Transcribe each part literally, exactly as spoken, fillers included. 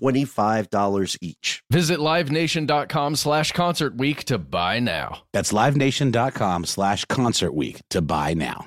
twenty-five dollars each. Visit LiveNation.com slash Concert Week to buy now. That's LiveNation.com slash Concert Week to buy now.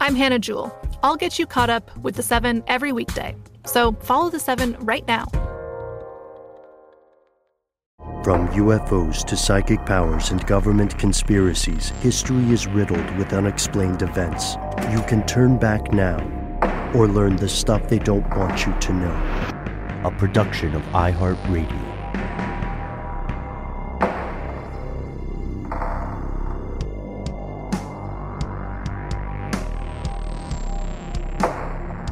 I'm Hannah Jewell. I'll get you caught up with The Seven every weekday. So follow The Seven right now. From U F Os to psychic powers and government conspiracies, history is riddled with unexplained events. You can turn back now or learn the stuff they don't want you to know. A production of iHeartRadio.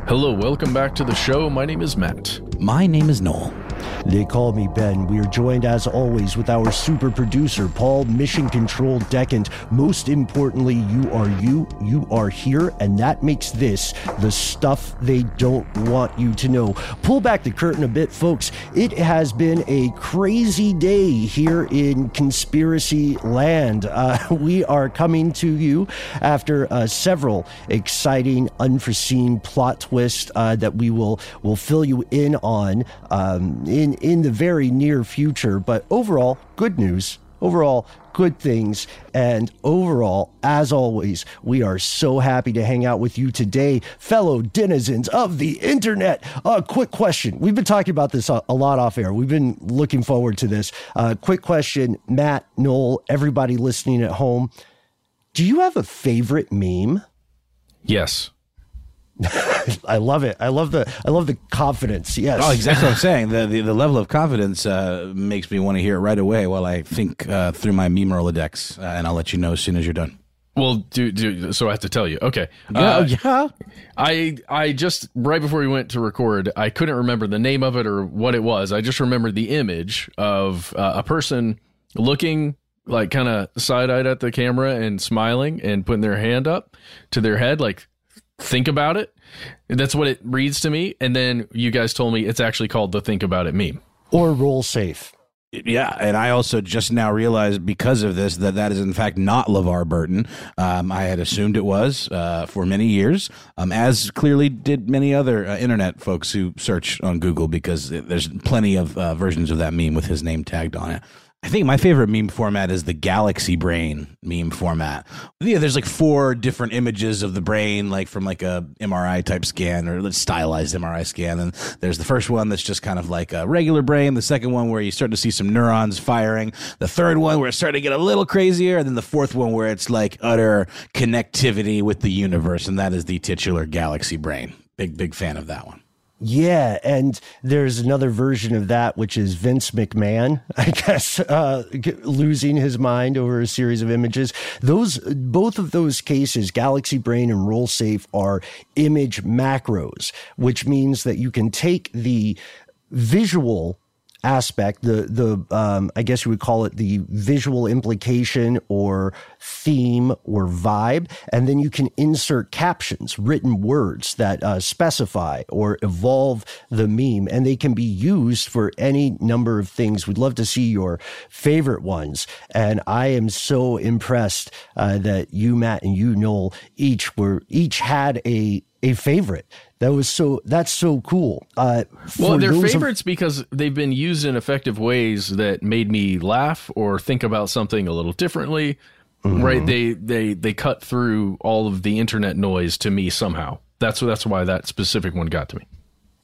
Hello, welcome back to the show. My name is Matt. My name is Noel. They call me Ben. We are joined, as always, with our super producer, Paul Mission Control Deccant. Most importantly, you are you. You are here, and that makes this the stuff they don't want you to know. Pull back the curtain a bit, folks. It has been a crazy day here in conspiracy land. Uh, we are coming to you after uh, several exciting, unforeseen plot twists Uh, that we will will fill you in on um, in in the very near future. But overall, good news. Overall, good things. And overall, as always, we are so happy to hang out with you today, fellow denizens of the internet. A uh, quick question. We've been talking about this a, a lot off air. We've been looking forward to this. Uh, quick question, Matt, Noel, everybody listening at home. Do you have a favorite meme? Yes. I love it. I love the I love the confidence. Yes. Oh, exactly what I'm saying. The the, the level of confidence uh, makes me want to hear it right away while I think uh, through my meme Rolodex, uh, and I'll let you know as soon as you're done. Well, do do so I have to tell you. Okay. Uh, yeah, yeah. I I just right before we went to record, I couldn't remember the name of it or what it was. I just remembered the image of uh, a person looking like kind of side-eyed at the camera and smiling and putting their hand up to their head like, think about it. That's what it reads to me. And then you guys told me it's actually called the Think About It meme. Or roll safe. Yeah. And I also just now realized because of this that that is, in fact, not LeVar Burton. Um, I had assumed it was uh, for many years, um, as clearly did many other uh, internet folks who search on Google, because there's plenty of uh, versions of that meme with his name tagged on it. I think my favorite meme format is the galaxy brain meme format. Yeah, there's like four different images of the brain, like from like a M R I type scan or stylized M R I scan. And there's the first one that's just kind of like a regular brain. The second one where you start to see some neurons firing. The third one where it's starting to get a little crazier. And then the fourth one where it's like utter connectivity with the universe. And that is the titular galaxy brain. Big, big fan of that one. Yeah, and there's another version of that, which is Vince McMahon, I guess, uh, losing his mind over a series of images. Those, both of those cases, Galaxy Brain and RollSafe, are image macros, which means that you can take the visual aspect, the the um, I guess you would call it the visual implication or theme or vibe, and then you can insert captions, written words that uh, specify or evolve the meme, and they can be used for any number of things. We'd love to see your favorite ones, and I am so impressed uh, that you, Matt, and you, Noel, each were each had a a favorite. That was so, that's so cool. Uh, well, they're favorites of- because they've been used in effective ways that made me laugh or think about something a little differently, mm-hmm. right? They, they, they cut through all of the internet noise to me somehow. That's that's why that specific one got to me.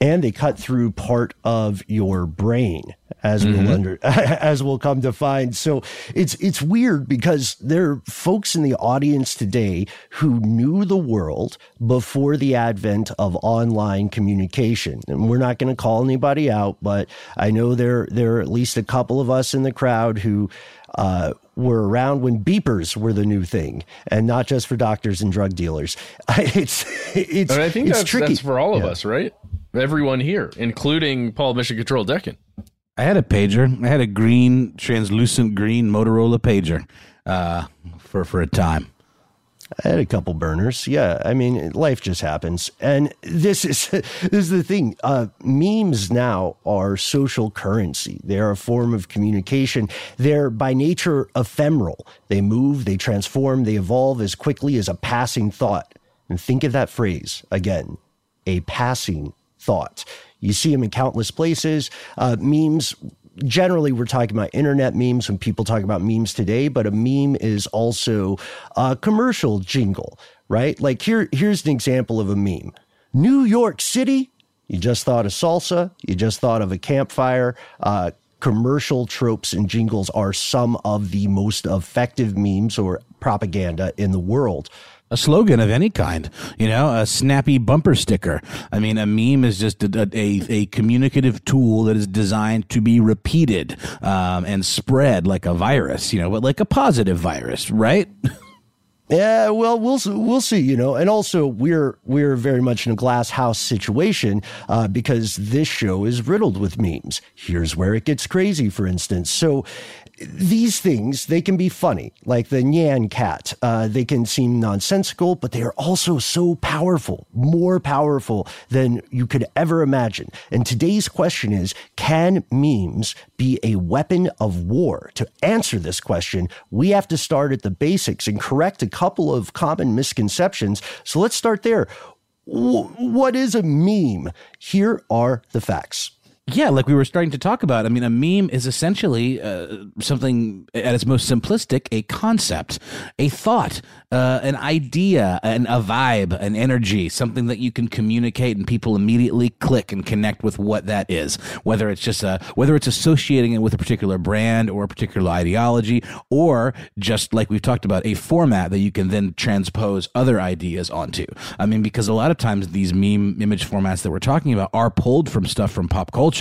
And they cut through part of your brain, as mm-hmm. we'll under, as we'll come to find. So it's it's weird because there are folks in the audience today who knew the world before the advent of online communication. And we're not going to call anybody out, but I know there there are at least a couple of us in the crowd who uh, were around when beepers were the new thing, and not just for doctors and drug dealers. it's it's and I think it's that's, tricky. That's for all of yeah. us, right? Everyone here, including Paul Mission Control Deccant. I had a pager. I had a green, translucent green Motorola pager uh, for, for a time. I had a couple burners. Yeah, I mean, life just happens. And this is this is the thing. Uh, memes now are social currency. They are a form of communication. They're by nature ephemeral. They move, they transform, they evolve as quickly as a passing thought. And think of that phrase again, a passing thought. You see them in countless places. Uh, memes, generally, we're talking about internet memes when people talk about memes today, but a meme is also a commercial jingle, right? Like here, here's an example of a meme. New York City, you just thought of salsa, you just thought of a campfire. Uh, commercial tropes and jingles are some of the most effective memes or propaganda in the world. A slogan of any kind, you know, a snappy bumper sticker. I mean, a meme is just a, a, a communicative tool that is designed to be repeated um, and spread like a virus, you know, but like a positive virus, right? Yeah, well, we'll we'll see, you know, and also we're we're very much in a glass house situation uh, because this show is riddled with memes. Here's where it gets crazy, for instance. So these things, they can be funny, like the Nyan Cat. Uh, they can seem nonsensical, but they are also so powerful, more powerful than you could ever imagine. And today's question is, can memes be a weapon of war? To answer this question, we have to start at the basics and correct a couple of common misconceptions. So let's start there. W- what is a meme? Here are the facts. Yeah, like we were starting to talk about, I mean, a meme is essentially uh, something at its most simplistic, a concept, a thought, uh, an idea, an, a vibe, an energy, something that you can communicate and people immediately click and connect with what that is, whether it's just a, whether it's associating it with a particular brand or a particular ideology, or just like we've talked about, a format that you can then transpose other ideas onto. I mean, because a lot of times these meme image formats that we're talking about are pulled from stuff from pop culture.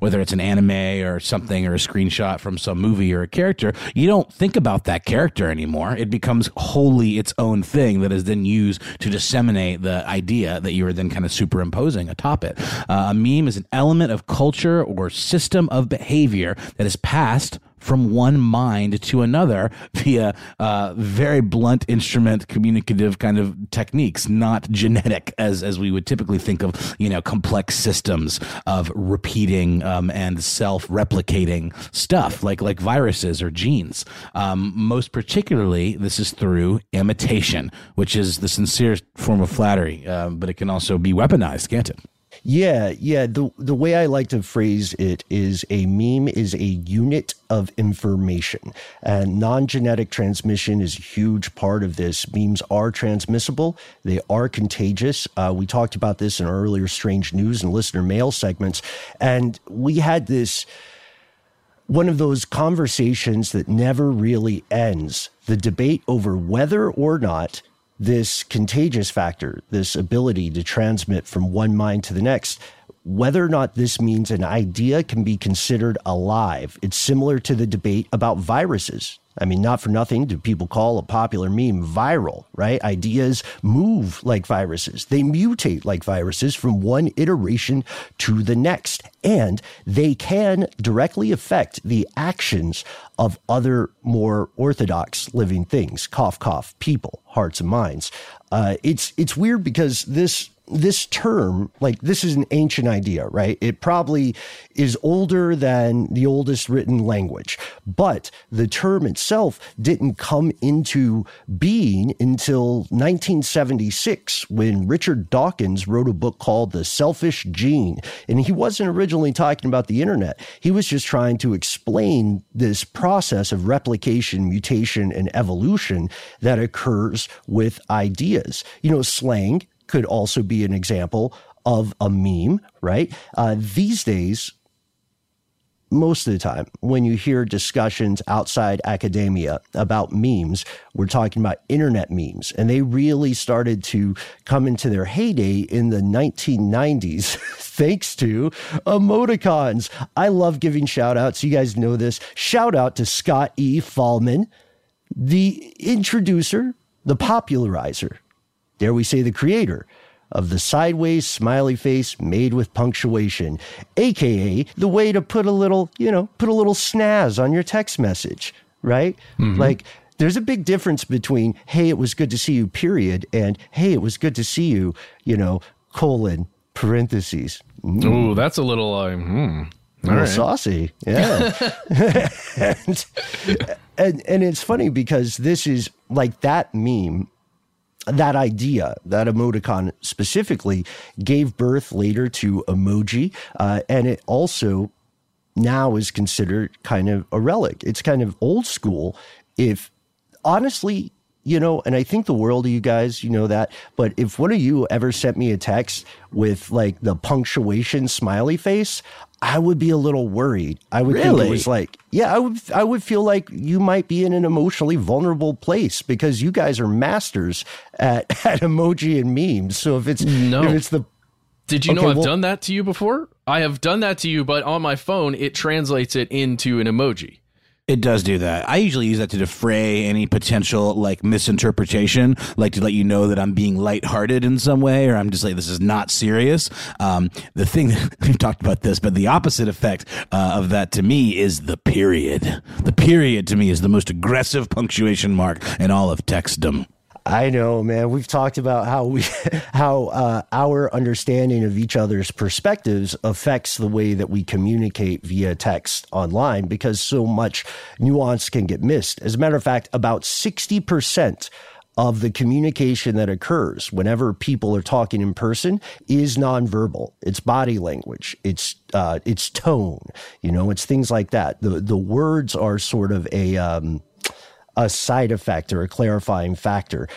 Whether it's an anime or something or a screenshot from some movie or a character, you don't think about that character anymore. It becomes wholly its own thing that is then used to disseminate the idea that you are then kind of superimposing atop it. Uh, a meme is an element of culture or system of behavior that is passed from one mind to another via uh, very blunt instrument communicative kind of techniques, not genetic as as we would typically think of, you know, complex systems of repeating um, and self-replicating stuff like like viruses or genes. Um, most particularly, this is through imitation, which is the sincerest form of flattery, uh, but it can also be weaponized, can't it? Yeah, yeah. The the way I like to phrase it is a meme is a unit of information, and non-genetic transmission is a huge part of this. Memes are transmissible. They are contagious. Uh, we talked about this in our earlier Strange News and Listener Mail segments, and we had this one of those conversations that never really ends, the debate over whether or not this contagious factor, this ability to transmit from one mind to the next, whether or not this means an idea can be considered alive. It's similar to the debate about viruses. I mean, not for nothing do people call a popular meme viral, right? Ideas move like viruses. They mutate like viruses from one iteration to the next, and they can directly affect the actions of other more orthodox living things, cough, cough, people, hearts and minds. Uh, it's it's weird because this this term, like this is an ancient idea, right? It probably is older than the oldest written language, but the term itself didn't come into being until nineteen seventy-six when Richard Dawkins wrote a book called The Selfish Gene. And he wasn't originally talking about the internet. He was just trying to explain this process of replication, mutation, and evolution that occurs with ideas. You know, slang could also be an example of a meme, right? Uh, these days, most of the time, when you hear discussions outside academia about memes, we're talking about internet memes. And they really started to come into their heyday in the nineteen nineties, thanks to emoticons. I love giving shout outs. You guys know this. Shout out to Scott E. Fallman, the introducer, the popularizer, dare we say the creator of the sideways smiley face made with punctuation, aka the way to put a little, you know, put a little snazz on your text message, right? Mm-hmm. Like there's a big difference between, hey, it was good to see you, period, and hey, it was good to see you, you know, colon, parentheses. Mm. Ooh, that's a little, uh, mm. All right. Saucy, yeah. and, and and it's funny because this is like that meme. That idea, that emoticon specifically, gave birth later to emoji, uh, and it also now is considered kind of a relic. It's kind of old school. If honestly, you know, and I think the world of you guys, you know that, but if one of you ever sent me a text with like the punctuation smiley face, I would be a little worried. I would really? think it was like, yeah, I would I would feel like you might be in an emotionally vulnerable place because you guys are masters at, at emoji and memes. So if it's no, if it's the did you okay, know I've well, done that to you before? I have done that to you, but on my phone it translates it into an emoji. It does do that. I usually use that to defray any potential like misinterpretation, like to let you know that I'm being lighthearted in some way, or I'm just like, this is not serious. Um, the thing that we've talked about this, but the opposite effect uh, of that to me is the period. The period to me is the most aggressive punctuation mark in all of textdom. I know, man. We've talked about how we, how uh, our understanding of each other's perspectives affects the way that we communicate via text online because so much nuance can get missed. As a matter of fact, about sixty percent of the communication that occurs whenever people are talking in person is nonverbal. It's body language. It's uh, it's tone. You know, it's things like that. The the words are sort of a um, a side effect or a clarifying factor.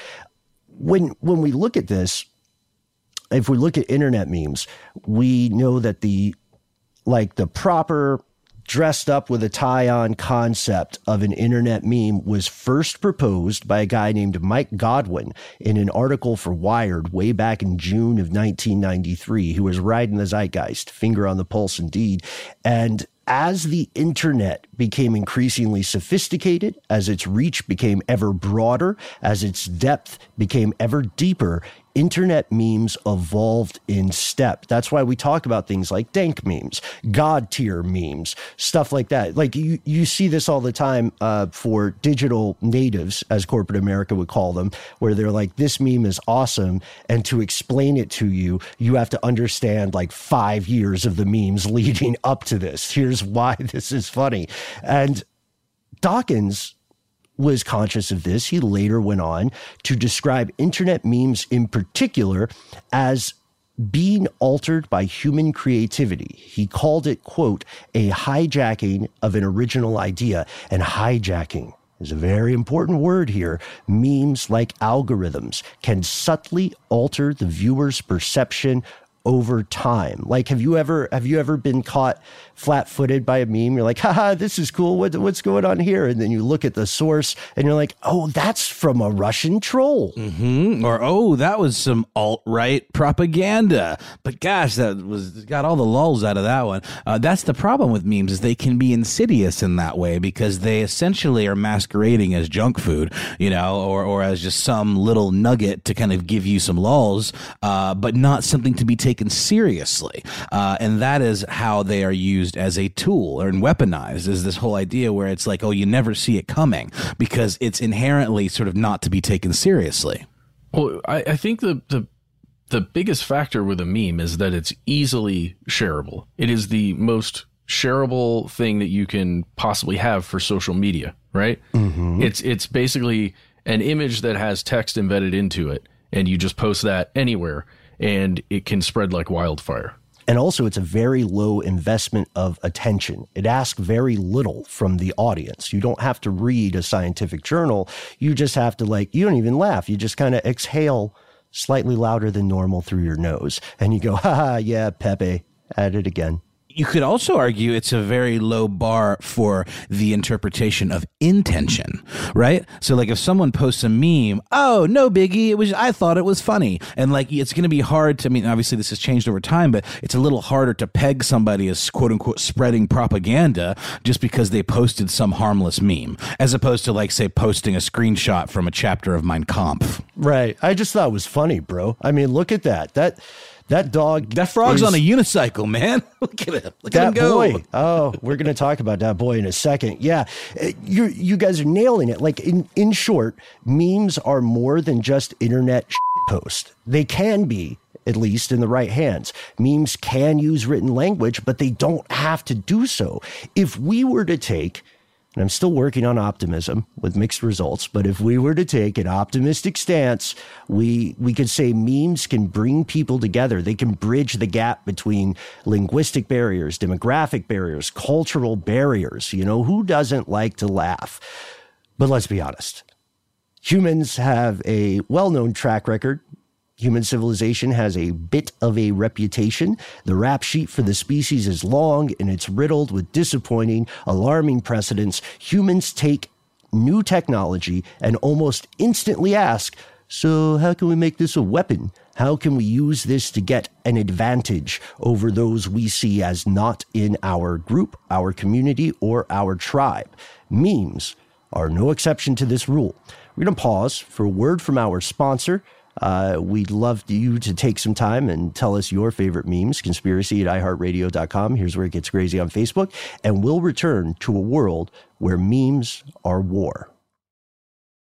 When when we look at this, if we look at internet memes, we know that the like the proper dressed up with a tie on concept of an internet meme was first proposed by a guy named Mike Godwin in an article for Wired way back in June of nineteen ninety-three, who was riding the zeitgeist, finger on the pulse indeed. And as the internet became increasingly sophisticated, as its reach became ever broader, as its depth became ever deeper, internet memes evolved in step. That's why we talk about things like dank memes, God tier memes, stuff like that. Like you, you see this all the time uh, for digital natives, as corporate America would call them, where they're like, this meme is awesome. And to explain it to you, you have to understand like five years of the memes leading up to this. Here's why this is funny. And Dawkins was conscious of this. He later went on to describe internet memes in particular as being altered by human creativity. He called it, quote, a hijacking of an original idea. And hijacking is a very important word here. Memes, like algorithms, can subtly alter the viewer's perception over time. Like, have you ever have you ever been caught flat-footed by a meme? You're like, haha, this is cool. What, what's going on here? And then you look at the source and you're like, oh, that's from a Russian troll. Mm-hmm. Or, oh, that was some alt-right propaganda. But gosh, that was got all the lulls out of that one. Uh, that's the problem with memes, is they can be insidious in that way, because they essentially are masquerading as junk food, you know, or, or as just some little nugget to kind of give you some lulls, uh, but not something to be taken taken seriously. Uh, and that is how they are used as a tool and weaponized, is this whole idea where it's like, oh, you never see it coming, because it's inherently sort of not to be taken seriously. Well, I, I think the, the the biggest factor with a meme is that it's easily shareable. It is the most shareable thing that you can possibly have for social media, right? Mm-hmm. It's it's basically an image that has text embedded into it, and you just post that anywhere, and it can spread like wildfire. And also, it's a very low investment of attention. It asks very little from the audience. You don't have to read a scientific journal. You just have to, like, you don't even laugh. You just kind of exhale slightly louder than normal through your nose. And you go, ha ha, yeah, Pepe, at it again. You could also argue it's a very low bar for the interpretation of intention, right? So, like, if someone posts a meme, oh, no biggie, it was, I thought it was funny. And, like, it's going to be hard to, I mean, obviously this has changed over time, but it's a little harder to peg somebody as, quote unquote, spreading propaganda just because they posted some harmless meme, as opposed to, like, say, posting a screenshot from a chapter of Mein Kampf. Right. I just thought it was funny, bro. I mean, look at that. That... That dog. That frog's is, on a unicycle, man. Look at him. Look at him go. Boy. Oh, we're going to talk about that boy in a second. Yeah. You you guys are nailing it. Like, in, in short, memes are more than just internet shit post. They can be, at least in the right hands. Memes can use written language, but they don't have to do so. If we were to take, and I'm still working on optimism with mixed results, but if we were to take an optimistic stance, we we could say memes can bring people together. They can bridge the gap between linguistic barriers, demographic barriers, cultural barriers. You know, who doesn't like to laugh? But let's be honest. Humans have a well-known track record. Human civilization has a bit of a reputation. The rap sheet for the species is long, and it's riddled with disappointing, alarming precedents. Humans take new technology and almost instantly ask, so how can we make this a weapon? How can we use this to get an advantage over those we see as not in our group, our community, or our tribe? Memes are no exception to this rule. We're going to pause for a word from our sponsor. Uh, we'd love you to take some time and tell us your favorite memes, conspiracy at i heart radio dot com. Here's where it gets crazy on Facebook. And we'll return to a world where memes are war.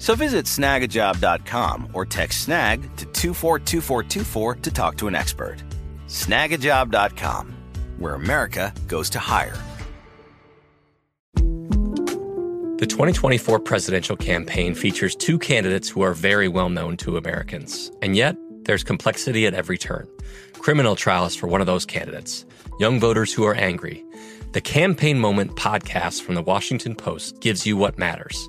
So visit snag a job dot com or text snag to two four two four two four to talk to an expert. snag a job dot com, where America goes to hire. The twenty twenty-four presidential campaign features two candidates who are very well known to Americans, and yet there's complexity at every turn. criminal trials for one of those candidates, young voters who are angry. The Campaign Moment podcast from the Washington Post gives you what matters.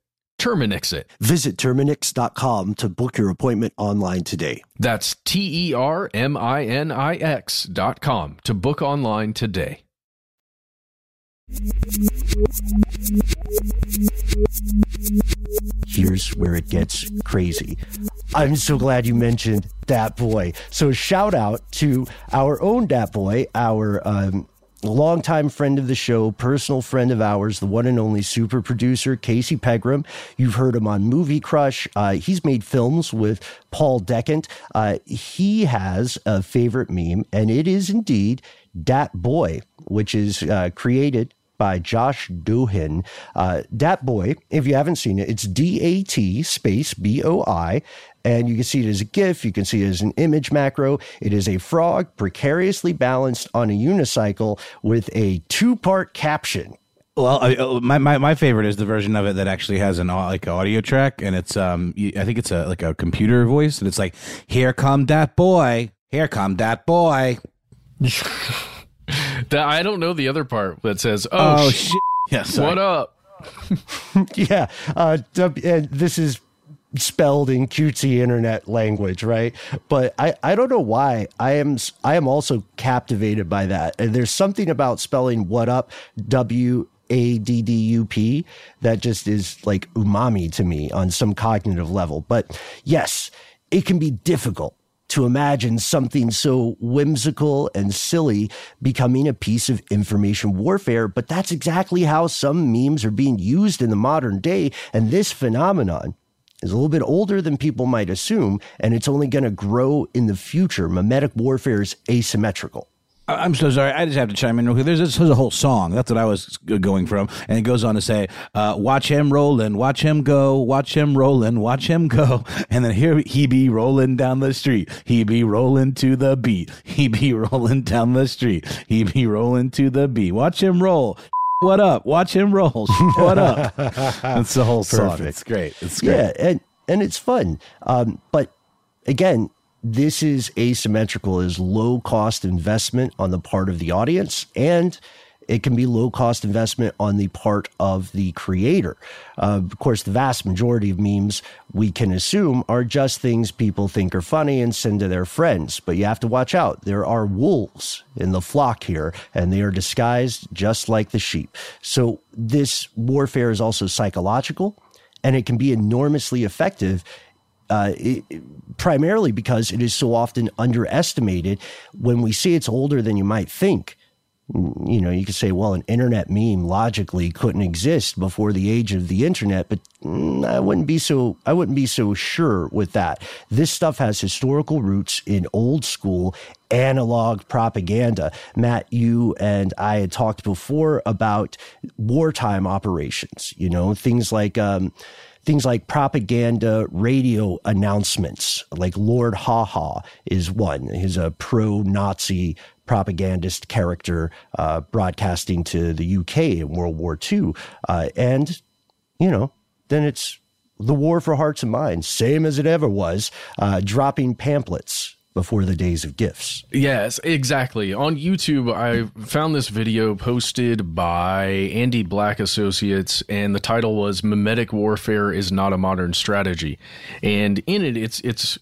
Terminix it. Visit Terminix dot com to book your appointment online today. That's T E R M I N I X dot com to book online today. Here's where it gets crazy. I'm so glad you mentioned Dat Boy. So shout out to our own Dat Boy, our um longtime friend of the show, personal friend of ours, the one and only super producer, Casey Pegram. You've heard him on Movie Crush. Uh, he's made films with Paul Deccant. Uh, he has a favorite meme, and it is indeed Dat Boy, which is uh, created by Josh Doohan. Uh, Dat Boy, if you haven't seen it, it's D A T space B O I. And you can see it as a GIF. You can see it as an image macro. It is a frog precariously balanced on a unicycle with a two-part caption. Well, I, my, my my favorite is the version of it that actually has an like audio track, and it's um I think it's a like a computer voice, and it's like, "Here come Dat Boy, here come Dat Boy." I don't know the other part that says, "Oh, oh shit, yeah, what up?" yeah, uh, and this is spelled in cutesy internet language, right? But I, I don't know why I am I am also captivated by that. And there's something about spelling "what up" W A D D U P that just is like umami to me on some cognitive level. But yes, it can be difficult to imagine something so whimsical and silly becoming a piece of information warfare, but that's exactly how some memes are being used in the modern day. And this phenomenon is a little bit older than people might assume, and it's only going to grow in the future. Memetic warfare is asymmetrical. I'm so sorry. I just have to chime in real quick. There's, there's a whole song. That's what I was going from. And it goes on to say, uh, watch him rollin', watch him go, watch him rollin', watch him go. And then here he be rolling down the street. He be rolling to the beat. He be rolling down the street. He be rolling to the beat. Watch him roll. What up? Watch him roll. What up? That's the whole song. Perfect. It's great. It's great. Yeah, and, and it's fun. Um, but again, this is asymmetrical, is low-cost investment on the part of the audience, and it can be low-cost investment on the part of the creator. Uh, of course, the vast majority of memes, we can assume, are just things people think are funny and send to their friends. But you have to watch out. There are wolves in the flock here, and they are disguised just like the sheep. So this warfare is also psychological, and it can be enormously effective, uh, it, primarily because it is so often underestimated. When we see it's older than you might think, you know, you could say, well, an internet meme logically couldn't exist before the age of the internet, but I wouldn't be so, I wouldn't be so sure with that. This stuff has historical roots in old school analog propaganda. Matt, you and I had talked before about wartime operations, you know, things like, um, Things like propaganda radio announcements, like Lord Haha is one. He's a pro-Nazi propagandist character uh, broadcasting to the U K in World War Two. Uh, and, you know, then it's the war for hearts and minds, same as it ever was, uh, dropping pamphlets before the days of GIFs. Yes, exactly. On YouTube, I found this video posted by Andy Black Associates, and the title was Memetic Warfare is Not a Modern Strategy. And in it, it's it's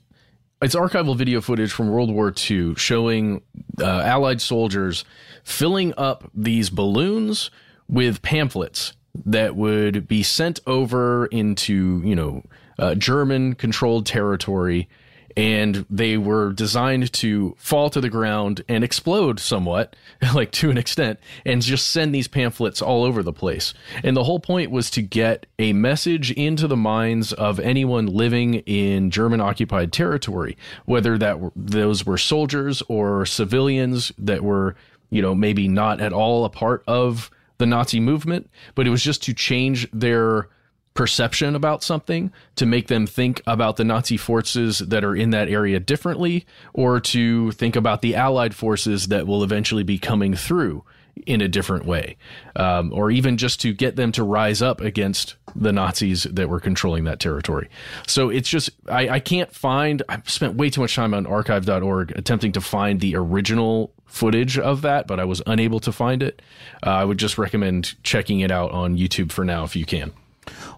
it's archival video footage from World War Two showing uh, Allied soldiers filling up these balloons with pamphlets that would be sent over into, you know, uh, German-controlled territory, and they were designed to fall to the ground and explode somewhat, like to an extent, and just send these pamphlets all over the place. And the whole point was to get a message into the minds of anyone living in German-occupied territory, whether that were, those were soldiers or civilians that were, you know, maybe not at all a part of the Nazi movement, but it was just to change their perception about something, to make them think about the Nazi forces that are in that area differently, or to think about the Allied forces that will eventually be coming through in a different way, um, or even just to get them to rise up against the Nazis that were controlling that territory. So it's just, I, I can't find, I've spent way too much time on archive dot org attempting to find the original footage of that, but I was unable to find it. Uh, I would just recommend checking it out on YouTube for now if you can.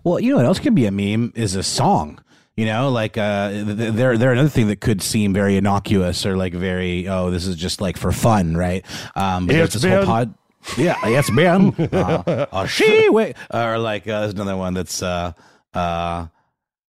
Well, you know what else could be a meme is a song. You know, like uh, they're, they're another thing that could seem very innocuous or like very, oh, this is just like for fun, right? Um, but it's this been- whole pod. Yeah, yes, Ben. Uh, oh, she wait, or like uh, there's another one that's uh, uh,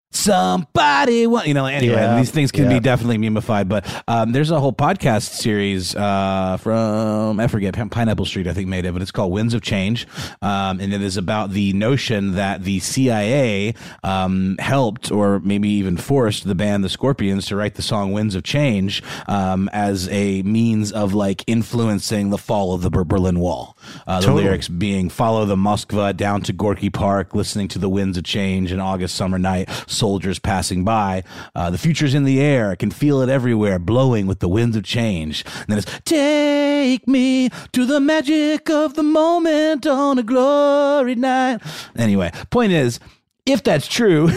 somebody. Want, you know, anyway, yeah, these things can yeah. be definitely memified. But um, there's a whole podcast series uh, from I forget Pineapple Street, I think made it, but it's called Winds of Change, um, and it is about the notion that the C I A um, helped or maybe even forced the band The Scorpions to write the song Winds of Change um, as a means of like influencing the fall of the Berlin Wall. Uh, the totally. lyrics being follow the Moskva down to Gorky Park, listening to the winds of change, an August summer night, soldiers passing by. Uh, the future's in the air. I can feel it everywhere, blowing with the winds of change. And then it's take me to the magic of the moment on a glory night. Anyway, point is, if that's true,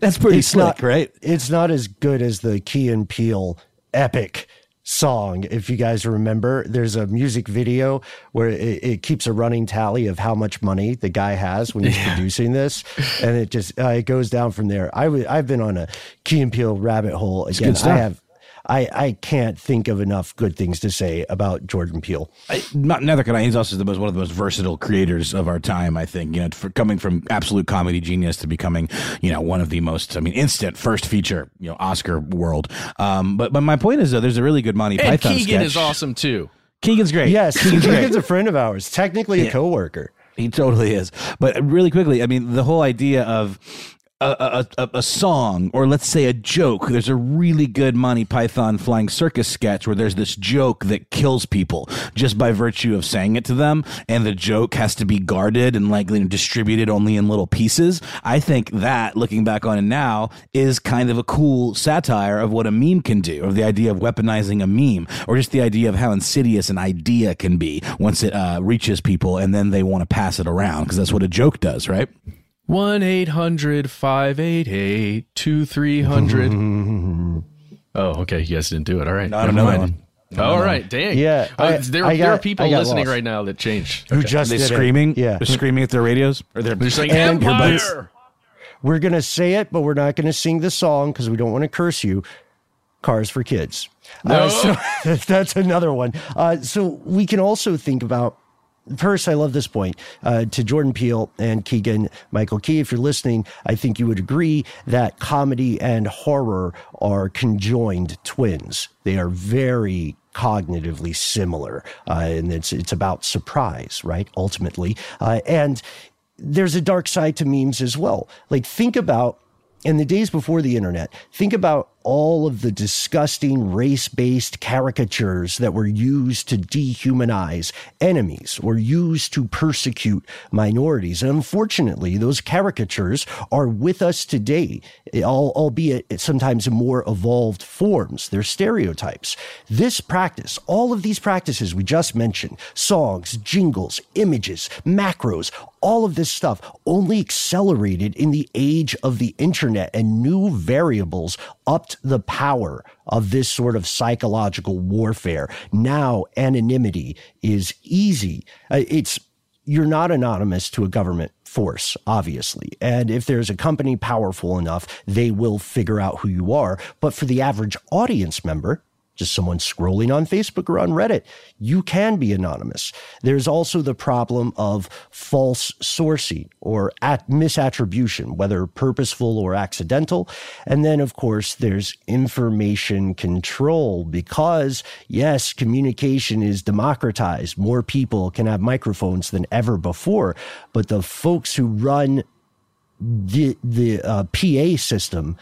that's pretty it's slick, not, right? It's not as good as the Key and Peele epic song. If you guys remember, there's a music video where it, it keeps a running tally of how much money the guy has when he's yeah. producing this, and it just uh, it goes down from there. I w- I've been on a Key and Peele rabbit hole again. I have I, I can't think of enough good things to say about Jordan Peele. I, not, neither can I. He's also the most, one of the most versatile creators of our time, I think. You know, for coming from absolute comedy genius to becoming, you know, one of the most, I mean, instant first feature, you know, Oscar world. Um, but but my point is though, there's a really good Monty Python sketch. And Keegan is awesome too. Keegan's great. Yes, Keegan's, Keegan's great. A friend of ours, technically yeah. a coworker. He totally is. But really quickly, I mean, the whole idea of A, a, a song, or let's say a joke. There's a really good Monty Python Flying Circus sketch where there's this joke that kills people just by virtue of saying it to them, and the joke has to be guarded and likely distributed only in little pieces. I think that, looking back on it now, is kind of a cool satire of what a meme can do, or the idea of weaponizing a meme, or just the idea of how insidious an idea can be once it uh, reaches people and then they want to pass it around, because that's what a joke does, right? one eight hundred five eight eight two three hundred. Oh, okay. You guys didn't do it. All right. I don't know. All right. Dang. Yeah. I, uh, there, got, there are people listening lost. right now that changed. Who okay. just They're screaming? It. Yeah. They're screaming at their radios? Or they're, they're saying, Empire! We're going to say it, but we're not going to sing the song because we don't want to curse you. Cars for Kids. No. Uh, so that's another one. Uh, so we can also think about, first, I love this point uh, to Jordan Peele and Keegan Michael Key. If you're listening, I think you would agree that comedy and horror are conjoined twins. They are very cognitively similar, uh, and it's it's about surprise, right? Ultimately, uh, and there's a dark side to memes as well. Like, think about in the days before the internet, think about all of the disgusting race-based caricatures that were used to dehumanize enemies or used to persecute minorities. And unfortunately, those caricatures are with us today, albeit sometimes in more evolved forms. They're stereotypes. This practice, all of these practices we just mentioned, songs, jingles, images, macros, all of this stuff only accelerated in the age of the internet, internet and new variables upped the power of this sort of psychological warfare. Now anonymity is easy. It's you're not anonymous to a government force, obviously. And if there's a company powerful enough, they will figure out who you are. But for the average audience member, just someone scrolling on Facebook or on Reddit, you can be anonymous. There's also the problem of false sourcing or at misattribution, whether purposeful or accidental. And then, of course, there's information control because, yes, communication is democratized. More people can have microphones than ever before. But the folks who run the, the uh, P A system,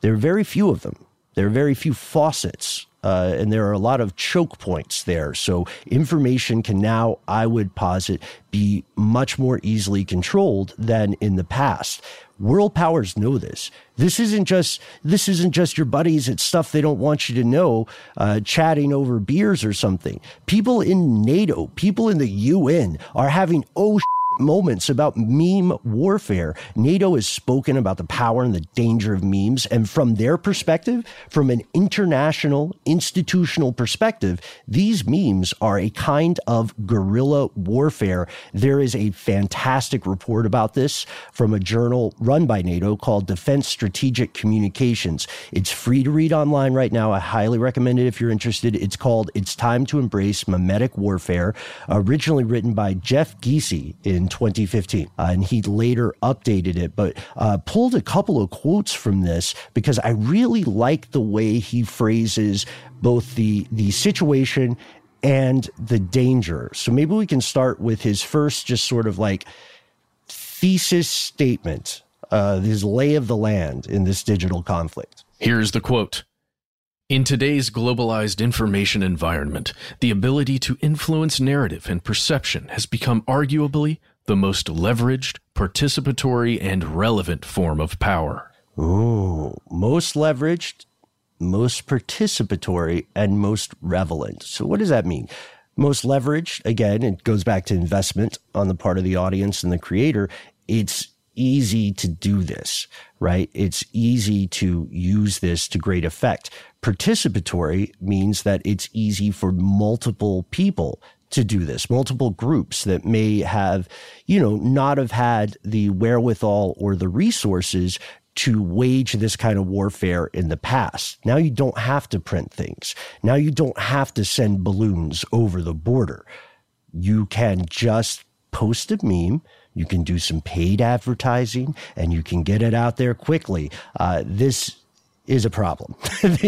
there are very few of them. There are very few faucets. Uh, and there are a lot of choke points there. So information can now, I would posit, be much more easily controlled than in the past. World powers know this. This isn't just this isn't just your buddies. It's stuff they don't want you to know, uh, chatting over beers or something. People in NATO, people in the U N are having oh shit moments about meme warfare. NATO has spoken about the power and the danger of memes. And from their perspective, from an international institutional perspective, these memes are a kind of guerrilla warfare. There is a fantastic report about this from a journal run by NATO called Defense Strategic Communications. It's free to read online right now. I highly recommend it if you're interested. It's called It's Time to Embrace Memetic Warfare, originally written by Jeff Giese in twenty fifteen, uh, and he later updated it, but uh, pulled a couple of quotes from this because I really like the way he phrases both the the situation and the danger. So maybe we can start with his first just sort of like thesis statement, uh, his lay of the land in this digital conflict. Here's the quote. In today's globalized information environment, the ability to influence narrative and perception has become arguably the most leveraged, participatory, and relevant form of power. Ooh, most leveraged, most participatory, and most relevant. So what does that mean? Most leveraged, again, it goes back to investment on the part of the audience and the creator. It's easy to do this, right? It's easy to use this to great effect. Participatory means that it's easy for multiple people to do this, multiple groups that may have, you know, not have had the wherewithal or the resources to wage this kind of warfare in the past. Now you don't have to print things. Now you don't have to send balloons over the border. You can just post a meme. You can do some paid advertising and you can get it out there quickly. Uh, this is a problem, uh,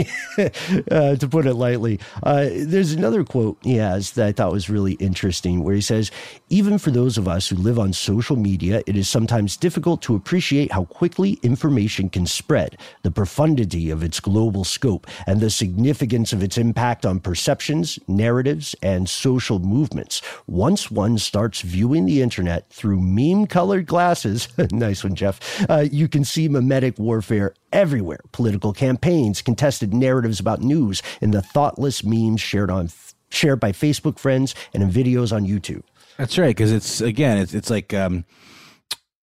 to put it lightly. Uh, there's another quote he has that I thought was really interesting where he says, even for those of us who live on social media, it is sometimes difficult to appreciate how quickly information can spread, the profundity of its global scope, and the significance of its impact on perceptions, narratives, and social movements. Once one starts viewing the internet through meme-colored glasses, nice one, Jeff, uh, you can see memetic warfare everywhere. Political campaigns, contested narratives about news, and the thoughtless memes shared on shared by Facebook friends and in videos on YouTube. That's right, because it's again, it's it's like um,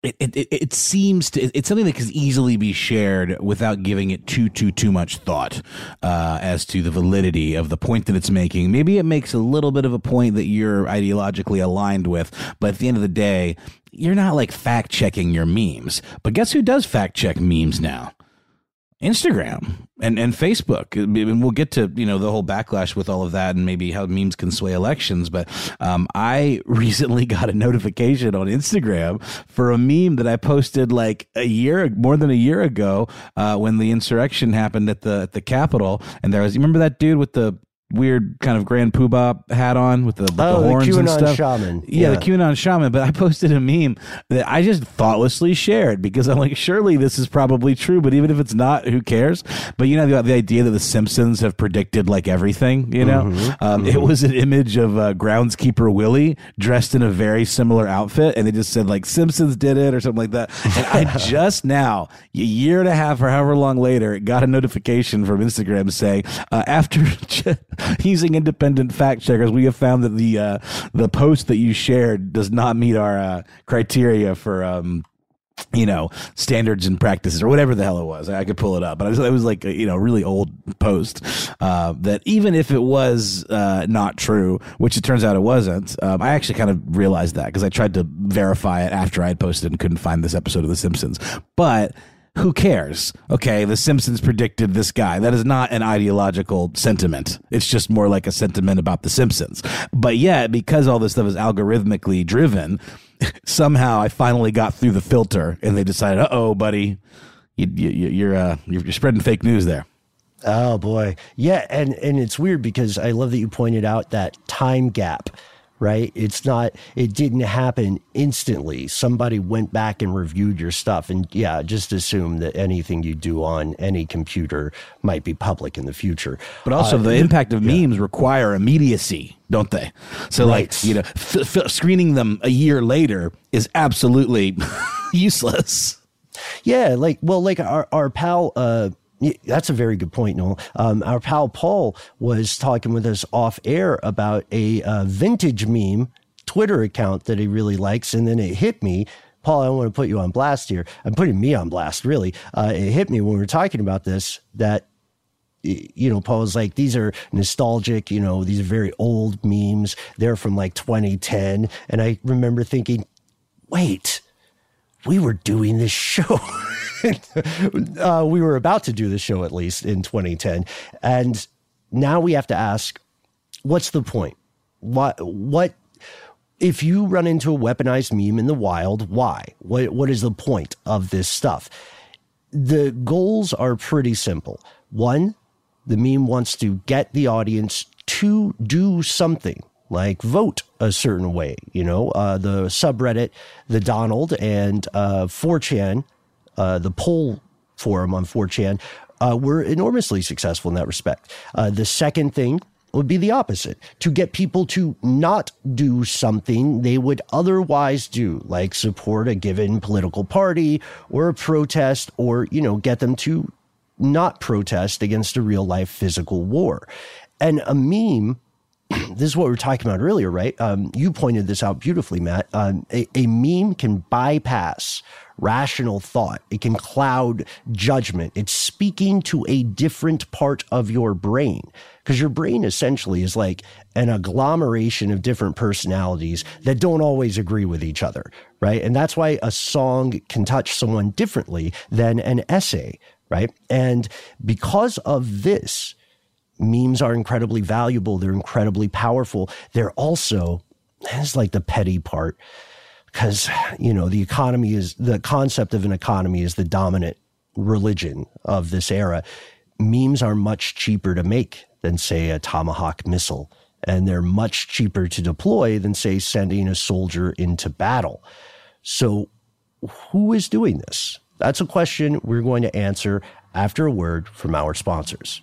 it, it it seems to it's something that can easily be shared without giving it too too too much thought uh, as to the validity of the point that it's making. Maybe it makes a little bit of a point that you're ideologically aligned with, but at the end of the day, you're not like fact checking your memes. But guess who does fact check memes now? Instagram and, and Facebook, and we'll get to, you know, the whole backlash with all of that and maybe how memes can sway elections. But um, I recently got a notification on Instagram for a meme that I posted like a year, more than a year ago uh, when the insurrection happened at the, at the Capitol. And there was, you remember that dude with the weird kind of Grand Poobah hat on with the, with oh, the horns the QAnon and stuff. Shaman. Yeah, yeah, the QAnon shaman. But I posted a meme that I just thoughtlessly shared because I'm like, surely this is probably true. But even if it's not, who cares? But you know, the, the idea that the Simpsons have predicted like everything. You know, mm-hmm. Um, mm-hmm. It was an image of uh, groundskeeper Willie dressed in a very similar outfit, and they just said like Simpsons did it or something like that. And I just now, a year and a half or however long later, got a notification from Instagram saying uh, after. Using independent fact checkers, we have found that the uh, the post that you shared does not meet our uh, criteria for um, you know, standards and practices or whatever the hell it was. I could pull it up, but it was like a, you know, really old post uh, that even if it was uh, not true, which it turns out it wasn't, um, I actually kind of realized that because I tried to verify it after I had posted and couldn't find this episode of The Simpsons. But who cares? Okay, The Simpsons predicted this guy. That is not an ideological sentiment. It's just more like a sentiment about The Simpsons. But yet, because all this stuff is algorithmically driven, somehow I finally got through the filter, and they decided, uh-oh, buddy, you, you, you're uh, you're spreading fake news there. Oh, boy. Yeah, and, and it's weird because I love that you pointed out that time gap. Right? It's not, it didn't happen instantly. Somebody went back and reviewed your stuff. And yeah, just assume that anything you do on any computer might be public in the future. But also uh, the impact of yeah. memes require immediacy, don't they? So right. like, you know, f- f- screening them a year later is absolutely useless. Yeah. Like, well, like our, our pal, uh, that's a very good point, Noel. Um, our pal Paul was talking with us off air about a uh, vintage meme Twitter account that he really likes, and then it hit me. Paul, I don't want to put you on blast here. I'm putting me on blast, really. Uh, it hit me when we were talking about this that, you know, Paul was like, these are nostalgic, you know, these are very old memes. They're from like twenty ten. And I remember thinking, wait, we were doing this show. uh, we were about to do the show, at least in twenty ten. And now we have to ask, what's the point? What, what, if you run into a weaponized meme in the wild, why? What, what is the point of this stuff? The goals are pretty simple. One, the meme wants to get the audience to do something. Like vote a certain way, you know, uh, the subreddit, the Donald and uh, four chan, uh, the poll forum on four chan, uh, were enormously successful in that respect. Uh, the second thing would be the opposite, to get people to not do something they would otherwise do, like support a given political party or a protest or, you know, get them to not protest against a real life physical war. And a meme, this is what we were talking about earlier, right? Um, you pointed this out beautifully, Matt. Um, a, a meme can bypass rational thought. It can cloud judgment. It's speaking to a different part of your brain because your brain essentially is like an agglomeration of different personalities that don't always agree with each other, right? And that's why a song can touch someone differently than an essay, right? And because of this, memes are incredibly valuable. They're incredibly powerful. They're also, it's like the petty part, because, you know, the economy is, the concept of an economy is the dominant religion of this era. Memes are much cheaper to make than, say, a Tomahawk missile. And they're much cheaper to deploy than, say, sending a soldier into battle. So who is doing this? That's a question we're going to answer after a word from our sponsors.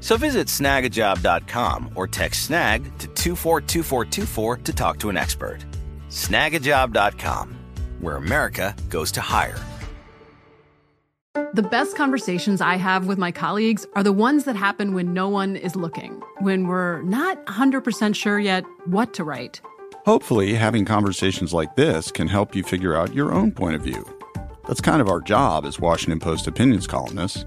So visit snag a job dot com or text snag to two four two four two four to talk to an expert. snag a job dot com, where America goes to hire. The best conversations I have with my colleagues are the ones that happen when no one is looking, when we're not one hundred percent sure yet what to write. Hopefully, having conversations like this can help you figure out your own point of view. That's kind of our job as Washington Post opinions columnists.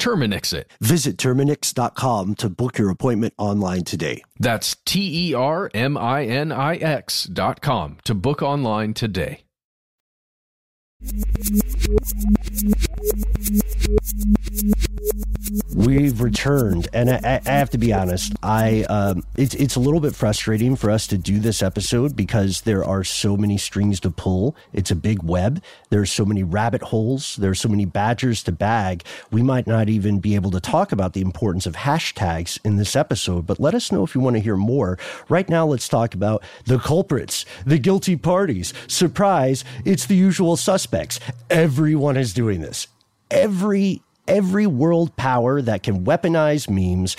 Terminix it. Visit Terminix dot com to book your appointment online today. That's T E R M I N I X dot com to book online today. We've returned, and I, I have to be honest, I um, it's it's a little bit frustrating for us to do this episode because there are so many strings to pull. It's a big web. There are so many rabbit holes. There are so many badgers to bag. We might not even be able to talk about the importance of hashtags in this episode, but let us know if you want to hear more. Right now, let's talk about the culprits, the guilty parties. Surprise, it's the usual suspects. Everyone is doing this. Every every world power that can weaponize memes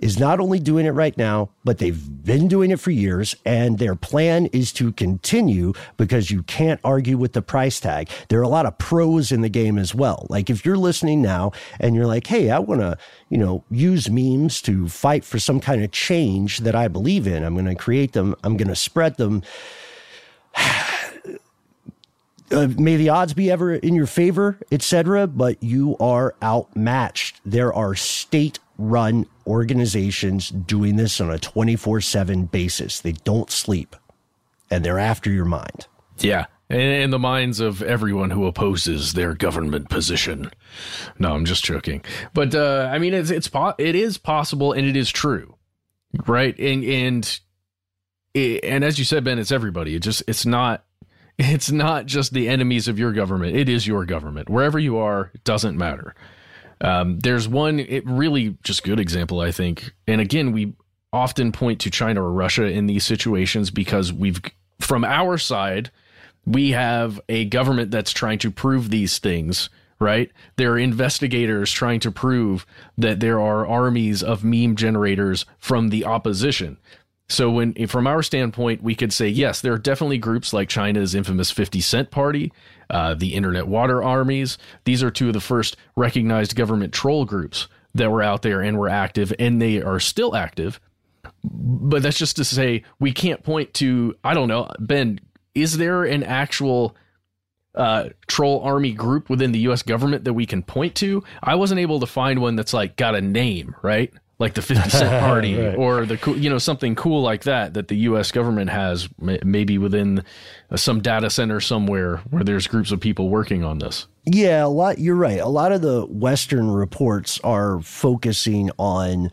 is not only doing it right now, but they've been doing it for years, and their plan is to continue because you can't argue with the price tag. There are a lot of pros in the game as well. Like if you're listening now and you're like, hey, I want to, you know, use memes to fight for some kind of change that I believe in. I'm going to create them. I'm going to spread them. Uh, may the odds be ever in your favor, et cetera, but you are outmatched. There are state-run organizations doing this on a twenty-four seven basis. They don't sleep, and they're after your mind. Yeah, and in the minds of everyone who opposes their government position. No, I'm just joking. But, uh, I mean, it's, it's po- it is possible, and it is true, right? And, and, and as you said, Ben, it's everybody. It just, it's not... It's not just the enemies of your government. It is your government. Wherever you are, it doesn't matter. Um, there's one it really just good example, I think. And again, we often point to China or Russia in these situations because we've from our side, we have a government that's trying to prove these things. Right. There are investigators trying to prove that there are armies of meme generators from the opposition. So when from our standpoint, we could say, yes, there are definitely groups like China's infamous fifty cent Party, uh, the Internet Water Armies. These are two of the first recognized government troll groups that were out there and were active, and they are still active. But that's just to say we can't point to, I don't know, Ben, is there an actual uh, troll army group within the U S government that we can point to? I wasn't able to find one that's like got a name, right? Like the fifty cent Party right. Or the, you know, something cool like that, that the U S government has maybe within some data center somewhere where there's groups of people working on this. Yeah, a lot. You're right. A lot of the Western reports are focusing on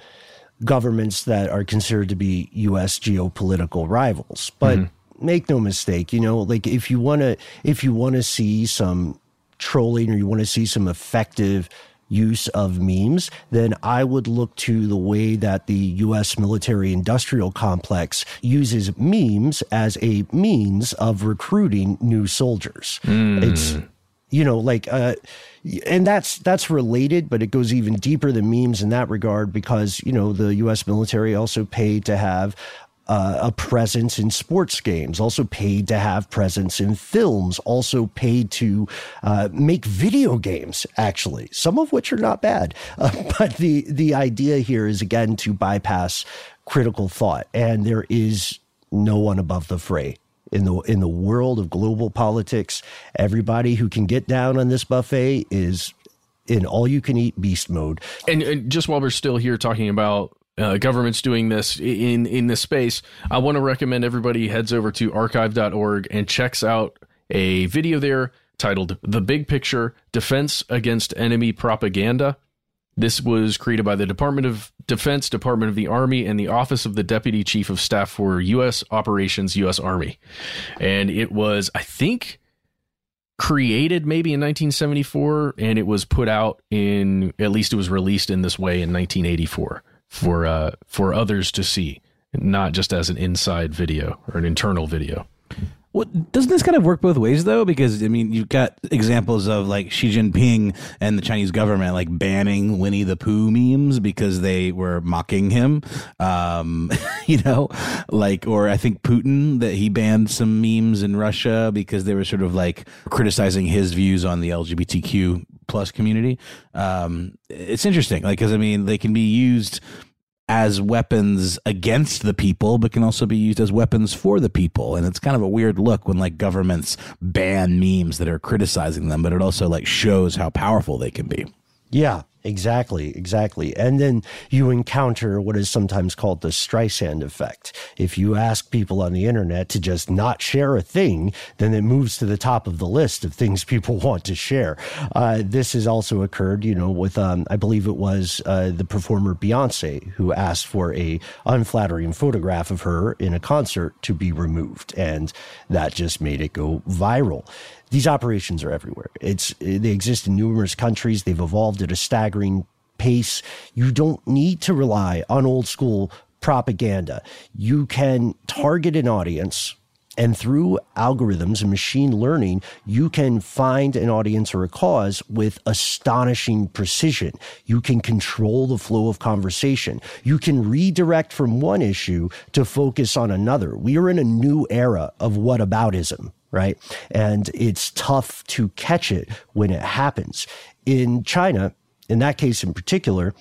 governments that are considered to be U S geopolitical rivals. But mm-hmm. Make no mistake, you know, like if you want to if you want to see some trolling or you want to see some effective use of memes, then I would look to the way that the U S military industrial complex uses memes as a means of recruiting new soldiers. Mm. It's, you know, like, uh, and that's that's related, but it goes even deeper than memes in that regard because, you know, the U S military also paid to have Uh, a presence in sports games, also paid to have presence in films, also paid to uh, make video games, actually, some of which are not bad. Uh, but the the idea here is, again, to bypass critical thought, and there is no one above the fray. In the in the world of global politics, everybody who can get down on this buffet is in all-you-can-eat beast mode. And, and just while we're still here talking about uh, governments doing this in, in this space, I want to recommend everybody heads over to archive dot org and checks out a video there titled "The Big Picture: Defense Against Enemy Propaganda." This was created by the Department of Defense, Department of the Army, and the Office of the Deputy Chief of Staff for U S Operations, U S Army. And it was, I think, created maybe in nineteen seventy-four, and it was put out in, at least it was released in this way in nineteen eighty-four for uh, for others to see, not just as an inside video or an internal video. Well, doesn't this kind of work both ways, though? Because, I mean, you've got examples of, like, Xi Jinping and the Chinese government, like, banning Winnie the Pooh memes because they were mocking him, um, you know? Like, or I think Putin, that he banned some memes in Russia because they were sort of, like, criticizing his views on the L G B T Q plus community. Um, it's interesting, like, because, I mean, they can be used as weapons against the people, but can also be used as weapons for the people. And it's kind of a weird look when, like, governments ban memes that are criticizing them, but it also, like, shows how powerful they can be. Yeah, exactly, exactly. And then you encounter what is sometimes called the Streisand effect. If you ask people on the internet to just not share a thing, then it moves to the top of the list of things people want to share. Uh, this has also occurred, you know, with, um, I believe it was uh, the performer Beyonce, who asked for a unflattering photograph of her in a concert to be removed. And that just made it go viral. These operations are everywhere. It's, they exist in numerous countries. They've evolved at a staggering pace. You don't need to rely on old school propaganda. You can target an audience, and through algorithms and machine learning, you can find an audience or a cause with astonishing precision. You can control the flow of conversation. You can redirect from one issue to focus on another. We are in a new era of whataboutism. Right? And it's tough to catch it when it happens. In China, in that case in particular,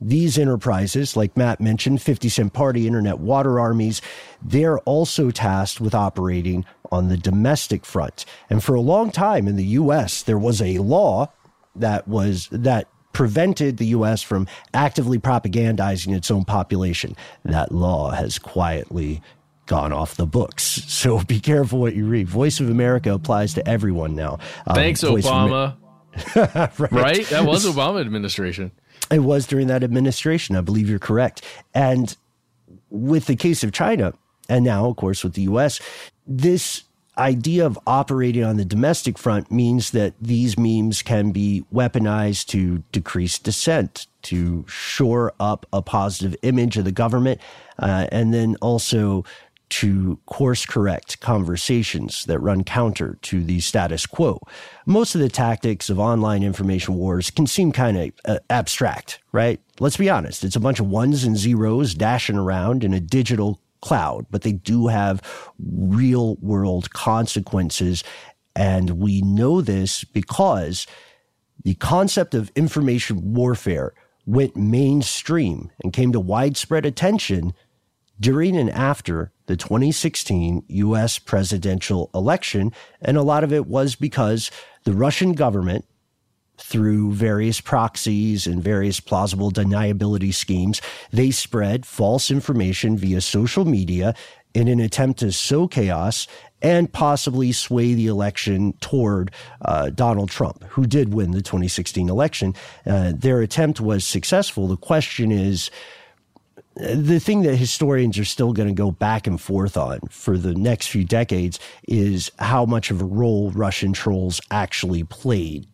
these enterprises, like Matt mentioned, fifty Cent Party, Internet Water Armies, they're also tasked with operating on the domestic front. And for a long time in the U S, there was a law that was that prevented the U S from actively propagandizing its own population. That law has quietly gone off the books. So be careful what you read. Voice of America applies to everyone now. Um, Thanks, Voice Obama. right? right? That was Obama administration. It was during that administration. I believe you're correct. And with the case of China, and now, of course, with the U S, this idea of operating on the domestic front means that these memes can be weaponized to decrease dissent, to shore up a positive image of the government, uh, and then also to course correct conversations that run counter to the status quo. Most of the tactics of online information wars can seem kind of uh, abstract, right? Let's be honest. It's a bunch of ones and zeros dashing around in a digital cloud, but they do have real world consequences. And we know this because the concept of information warfare went mainstream and came to widespread attention during and after the twenty sixteen U S presidential election. And a lot of it was because the Russian government, through various proxies and various plausible deniability schemes, they spread false information via social media in an attempt to sow chaos and possibly sway the election toward uh, Donald Trump, who did win the twenty sixteen election. Uh, their attempt was successful. The question is, the thing that historians are still going to go back and forth on for the next few decades is how much of a role Russian trolls actually played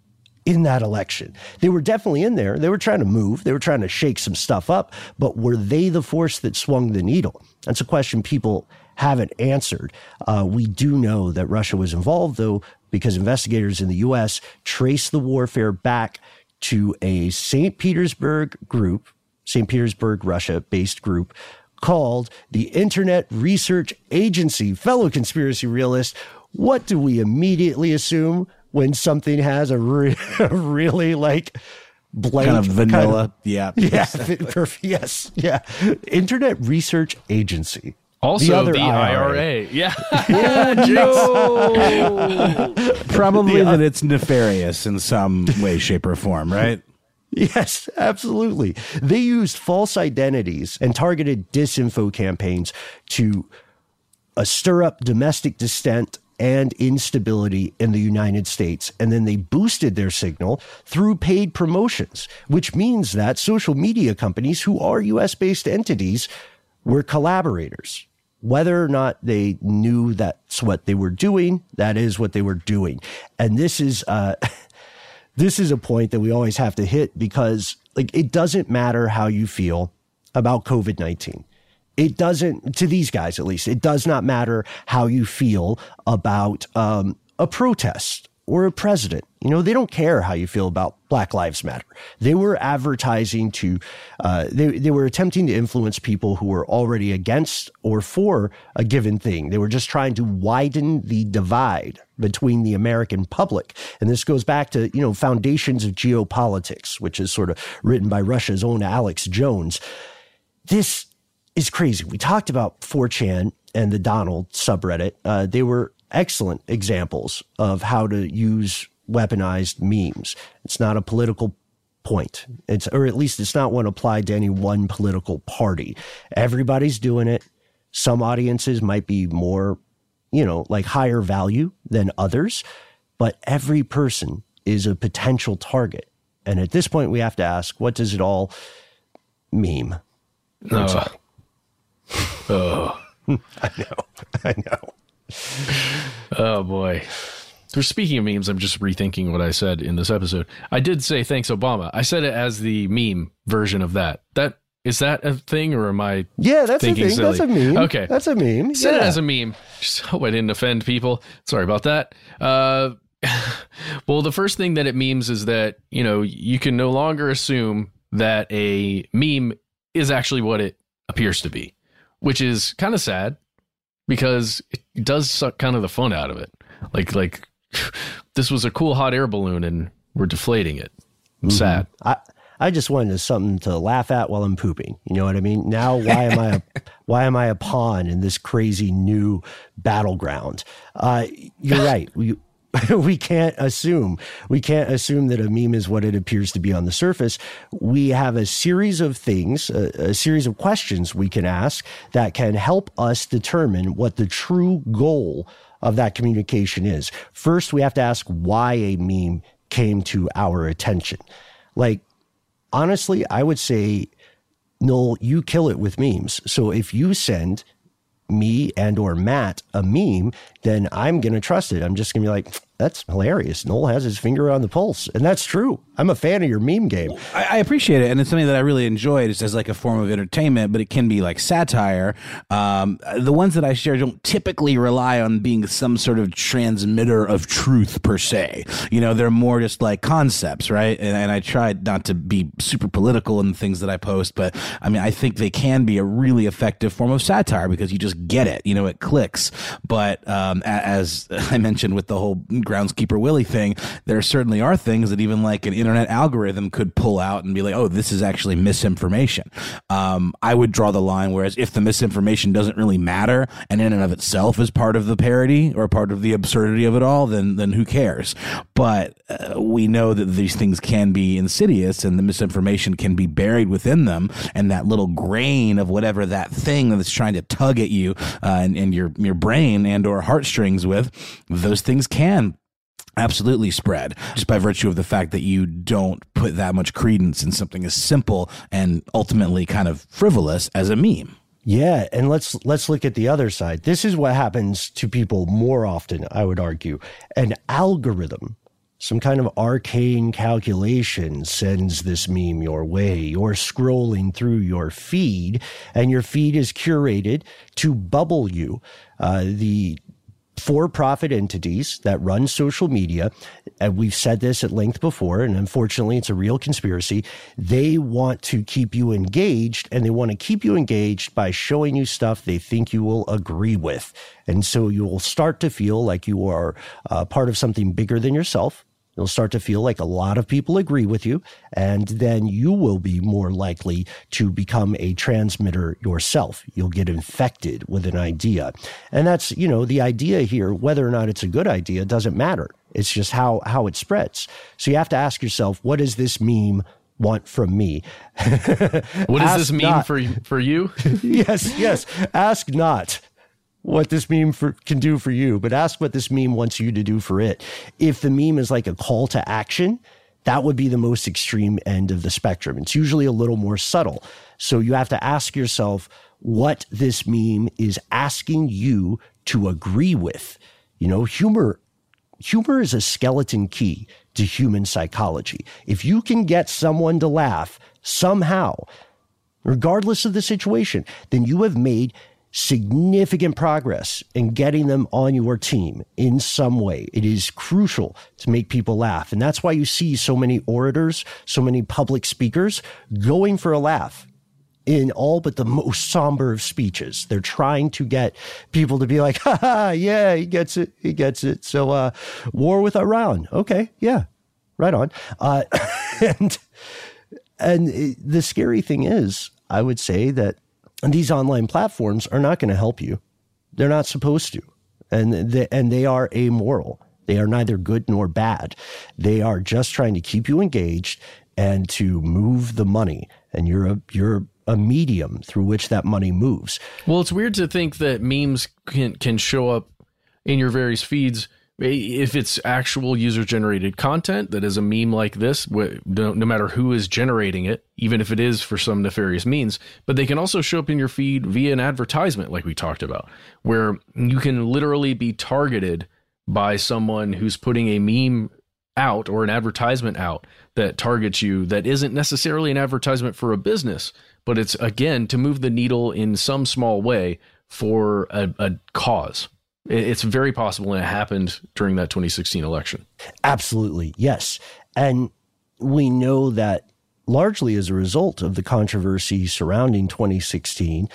in that election. They were definitely in there. They were trying to move. They were trying to shake some stuff up. But were they the force that swung the needle? That's a question people haven't answered. Uh, we do know that Russia was involved, though, because investigators in the U S traced the warfare back to a Saint Petersburg group, Saint Petersburg, Russia-based group, called the Internet Research Agency. Fellow conspiracy realists, what do we immediately assume when something has a re- really, like, blank kind of vanilla. Kind of, yeah. Yeah. Perfect. Yes. Yeah. Internet Research Agency. Also the, the I R A. I R A. Yeah. Yeah, no. Probably that it's nefarious in some way, shape, or form, right? Yes, absolutely. They used false identities and targeted disinfo campaigns to uh, stir up domestic dissent and instability in the United States. And then they boosted their signal through paid promotions, which means that social media companies who are U S-based entities were collaborators. Whether or not they knew that's what they were doing, that is what they were doing. And this is uh, this is a point that we always have to hit, because like, it doesn't matter how you feel about COVID nineteen. It doesn't, to these guys at least, it does not matter how you feel about um, a protest or a president. You know, they don't care how you feel about Black Lives Matter. They were advertising to, uh, they, they were attempting to influence people who were already against or for a given thing. They were just trying to widen the divide between the American public. And this goes back to, you know, Foundations of Geopolitics, which is sort of written by Russia's own Alex Jones. This is crazy. We talked about four chan and the Donald subreddit. Uh, they were excellent examples of how to use weaponized memes. It's not a political point. It's, or at least it's not one applied to any one political party. Everybody's doing it. Some audiences might be more, you know, like higher value than others, but every person is a potential target. And at this point, we have to ask, what does it all meme? No. Uh. Oh, I know. I know. Oh, boy. So speaking of memes, I'm just rethinking what I said in this episode. I did say thanks, Obama. I said it as the meme version of that. That is that a thing, or am I? Yeah, that's a thing. Silly? That's a meme. Okay. That's a meme. Yeah. Said it as a meme. Just hope I didn't offend people. Sorry about that. Uh, well, the first thing that it memes is that, you know, you can no longer assume that a meme is actually what it appears to be, which is kind of sad, because it does suck kind of the fun out of it. Like, like this was a cool hot air balloon and we're deflating it. I'm mm-hmm. sad. I, I just wanted something to laugh at while I'm pooping. You know what I mean? Now, why am I, a, why am I a pawn in this crazy new battleground? Uh, you're right. We, we can't assume, we can't assume that a meme is what it appears to be on the surface. We have a series of things, a, a series of questions we can ask that can help us determine what the true goal of that communication is. First, we have to ask why a meme came to our attention. Like, honestly, I would say, Noel, you kill it with memes. So if you send me and or Matt a meme, then I'm going to trust it. I'm just going to be like, that's hilarious. Noel has his finger on the pulse. And that's true. I'm a fan of your meme game. I, I appreciate it. And it's something that I really enjoyed. It's as like a form of entertainment, but it can be like satire. Um, the ones that I share don't typically rely on being some sort of transmitter of truth per se. You know, they're more just like concepts, right? And, and I tried not to be super political in the things that I post, but I mean, I think they can be a really effective form of satire because you just get it. You know, it clicks. But um, as I mentioned with the whole Groundskeeper Willie thing, there certainly are things that even like an internet algorithm could pull out and be like, oh, this is actually misinformation. Um, I would draw the line, whereas if the misinformation doesn't really matter and in and of itself is part of the parody or part of the absurdity of it all, then then who cares? But uh, we know that these things can be insidious and the misinformation can be buried within them, and that little grain of whatever that thing that's trying to tug at you uh, and, and your, your brain and or heartstrings with, those things can absolutely spread just by virtue of the fact that you don't put that much credence in something as simple and ultimately kind of frivolous as a meme. Yeah. And let's let's look at the other side. This is what happens to people more often, I would argue. An algorithm, some kind of arcane calculation, sends this meme your way. You're scrolling through your feed, and your feed is curated to bubble you. Uh, the for-profit entities that run social media, and we've said this at length before, and unfortunately it's a real conspiracy, they want to keep you engaged, and they want to keep you engaged by showing you stuff they think you will agree with. And so you will start to feel like you are uh, part of something bigger than yourself, You'll start to feel like a lot of people agree with you, and then you will be more likely to become a transmitter yourself. You'll get infected with an idea. And that's, you know, the idea here, whether or not it's a good idea doesn't matter. It's just how, how it spreads. So you have to ask yourself, what does this meme want from me? What does this meme for, for you? Yes, yes. Ask not what this meme for, can do for you, but ask what this meme wants you to do for it. If the meme is like a call to action, that would be the most extreme end of the spectrum. It's usually a little more subtle. So you have to ask yourself what this meme is asking you to agree with. You know, humor, humor is a skeleton key to human psychology. If you can get someone to laugh somehow, regardless of the situation, then you have made significant progress in getting them on your team in some way. It is crucial to make people laugh. And that's why you see so many orators, so many public speakers going for a laugh in all but the most somber of speeches. They're trying to get people to be like, ha ha, yeah, he gets it, he gets it. So uh, war with Iran. Okay, yeah, right on. Uh, and and the scary thing is, I would say that and these online platforms are not going to help you. They're not supposed to. And they, and they are amoral. They are neither good nor bad. They are just trying to keep you engaged and to move the money. And you're a, you're a medium through which that money moves. Well, it's weird to think that memes can, can show up in your various feeds if it's actual user-generated content that is a meme like this, no matter who is generating it, even if it is for some nefarious means. But they can also show up in your feed via an advertisement like we talked about, where you can literally be targeted by someone who's putting a meme out or an advertisement out that targets you that isn't necessarily an advertisement for a business, but it's, again, to move the needle in some small way for a, a cause. It's very possible, and it happened during that twenty sixteen election. Absolutely, yes. And we know that largely as a result of the controversy surrounding twenty sixteen,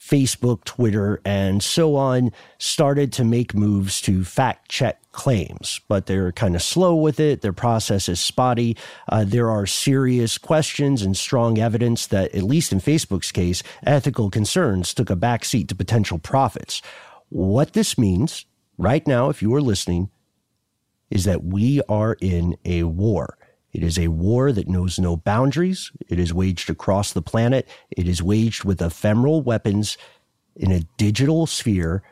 Facebook, Twitter, and so on started to make moves to fact-check claims, but they're kind of slow with it. Their process is spotty. Uh, there are serious questions and strong evidence that, at least in Facebook's case, ethical concerns took a backseat to potential profits. What this means right now, if you are listening, is that we are in a war. It is a war that knows no boundaries. It is waged across the planet. It is waged with ephemeral weapons in a digital sphere.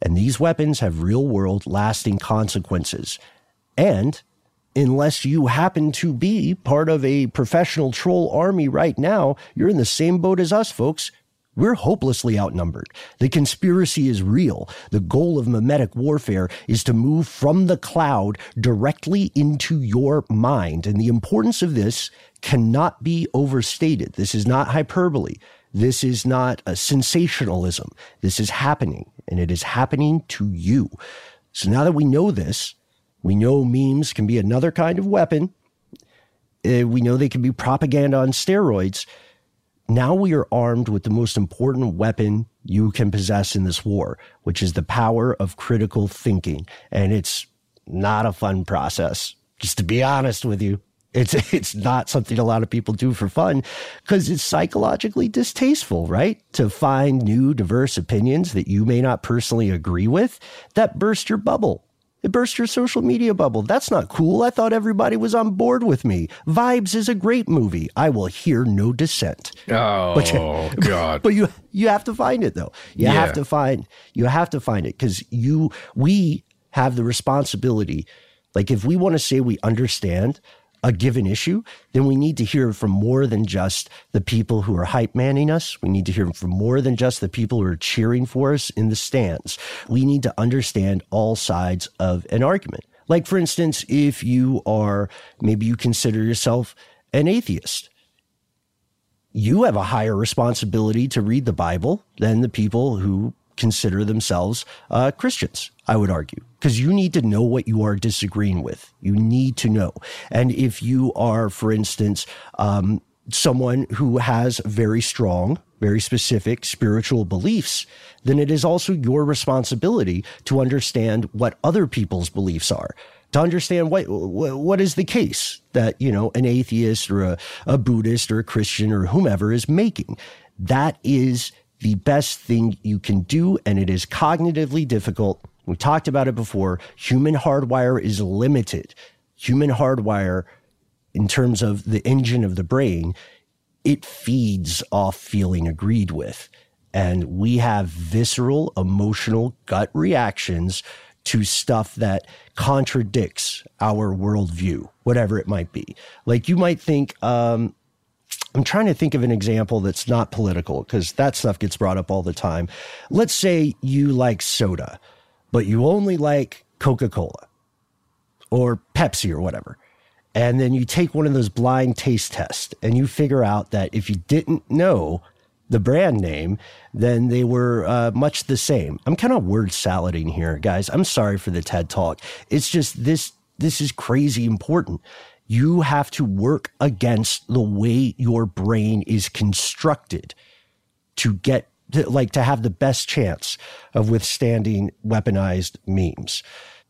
And these weapons have real-world lasting consequences. And unless you happen to be part of a professional troll army right now, you're in the same boat as us, folks. We're hopelessly outnumbered. The conspiracy is real. The goal of memetic warfare is to move from the cloud directly into your mind. And the importance of this cannot be overstated. This is not hyperbole. This is not a sensationalism. This is happening, and it is happening to you. So now that we know this, we know memes can be another kind of weapon. Uh, we know they can be propaganda on steroids. Now we are armed with the most important weapon you can possess in this war, which is the power of critical thinking. And it's not a fun process, just to be honest with you. It's it's not something a lot of people do for fun because it's psychologically distasteful, right? To find new, diverse opinions that you may not personally agree with that burst your bubble. It burst your social media bubble. That's not cool. I thought everybody was on board with me. Vibes is a great movie. I will hear no dissent. Oh, but you, God. But you you have to find it, though. You yeah. have to find you have to find it because you we have the responsibility. Like, if we want to say we understand a given issue, then we need to hear from more than just the people who are hype manning us. We need to hear from more than just the people who are cheering for us in the stands. We need to understand all sides of an argument. Like, for instance, if you are, maybe you consider yourself an atheist, you have a higher responsibility to read the Bible than the people who consider themselves uh, Christians, I would argue, because you need to know what you are disagreeing with. You need to know. And if you are, for instance, um, someone who has very strong, very specific spiritual beliefs, then it is also your responsibility to understand what other people's beliefs are. to understand what what is the case that, you know, an atheist or a, a Buddhist or a Christian or whomever is making. That is the best thing you can do, and it is cognitively difficult. We talked about it before. Human hardwire is limited. Human hardwire, in terms of the engine of the brain, it feeds off feeling agreed with. And we have visceral, emotional, gut reactions to stuff that contradicts our worldview, whatever it might be. Like you might think, um, I'm trying to think of an example that's not political, because that stuff gets brought up all the time. Let's say you like soda, but you only like Coca-Cola or Pepsi or whatever. And then you take one of those blind taste tests and you figure out that if you didn't know the brand name, then they were uh, much the same. I'm kind of word salading here, guys. I'm sorry for the TED Talk. It's just this, this is crazy important. You have to work against the way your brain is constructed to get to, like, to have the best chance of withstanding weaponized memes.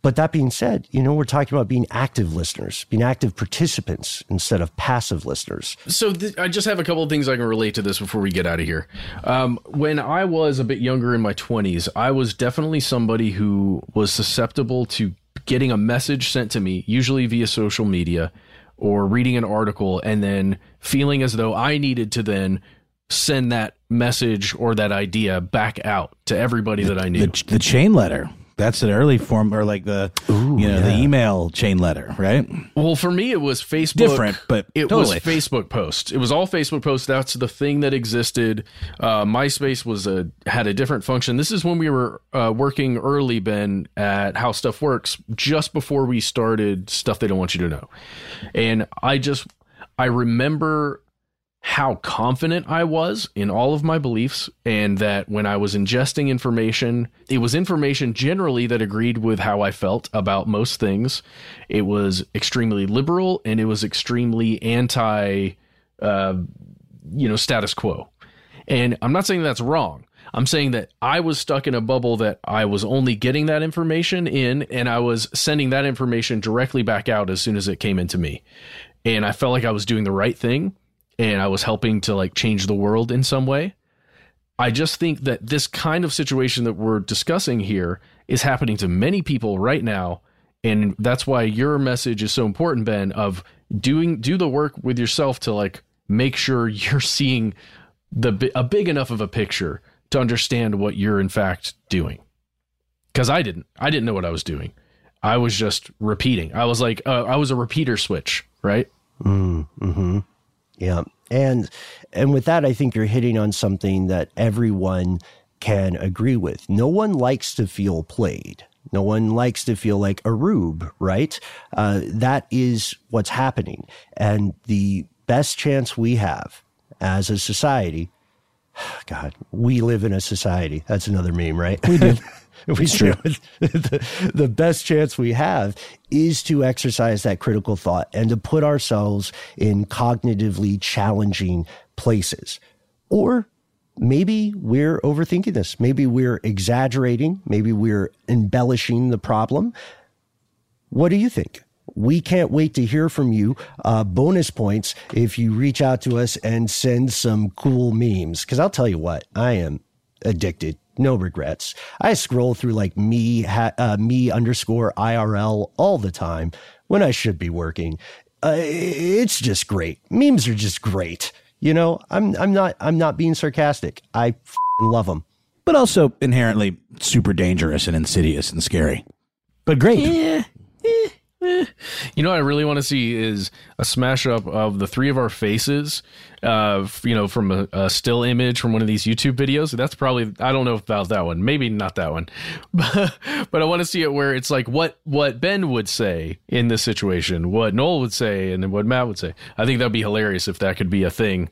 But that being said, you know, we're talking about being active listeners, being active participants instead of passive listeners. So th- I just have a couple of things I can relate to this before we get out of here. Um, when I was a bit younger in my twenties, I was definitely somebody who was susceptible to getting a message sent to me, usually via social media, or reading an article and then feeling as though I needed to then send that message or that idea back out to everybody the, that I knew. The, the chain letter. That's an early form, or like the Ooh, you know yeah. the email chain letter, right? Well, for me, it was Facebook. Different, but it totally. was Facebook posts. It was all Facebook posts. That's the thing that existed. Uh, MySpace was a had a different function. This is when we were uh, working early, Ben, at How Stuff Works, just before we started Stuff They Don't Want You to Know. And I just I remember how confident I was in all of my beliefs, and that when I was ingesting information, it was information generally that agreed with how I felt about most things. It was extremely liberal, and it was extremely anti, uh, you know, status quo. And I'm not saying that's wrong. I'm saying that I was stuck in a bubble that I was only getting that information in, and I was sending that information directly back out as soon as it came into me. And I felt like I was doing the right thing, and I was helping to like change the world in some way. I just think that this kind of situation that we're discussing here is happening to many people right now. And that's why your message is so important, Ben, of doing, do the work with yourself to like make sure you're seeing the a big enough of a picture to understand what you're in fact doing. Cause I didn't, I didn't know what I was doing. I was just repeating. I was like, uh, I was a repeater switch, right? Mm, mm-hmm. Yeah. And and with that, I think you're hitting on something that everyone can agree with. No one likes to feel played. No one likes to feel like a rube, right? Uh, that is what's happening. And the best chance we have as a society, God, we live in a society. That's another meme, right? We do. We sure. the, the best chance we have is to exercise that critical thought and to put ourselves in cognitively challenging places. Or maybe we're overthinking this. Maybe we're exaggerating. Maybe we're embellishing the problem. What do you think? We can't wait to hear from you. Uh, bonus points if you reach out to us and send some cool memes. Because I'll tell you what, I am addicted. No regrets. I scroll through like me, ha, uh, me underscore I R L all the time when I should be working. Uh, it's just great. Memes are just great. You know, I'm I'm not I'm not being sarcastic. I f-ing love them, but also inherently super dangerous and insidious and scary. But great. Yeah. Eh. You know what I really want to see is a smash up of the three of our faces, uh, you know, from a, a still image from one of these YouTube videos. That's probably, I don't know about that one. Maybe not that one. But, but I want to see it where it's like what, what Ben would say in this situation, what Noel would say, and then what Matt would say. I think that'd be hilarious if that could be a thing.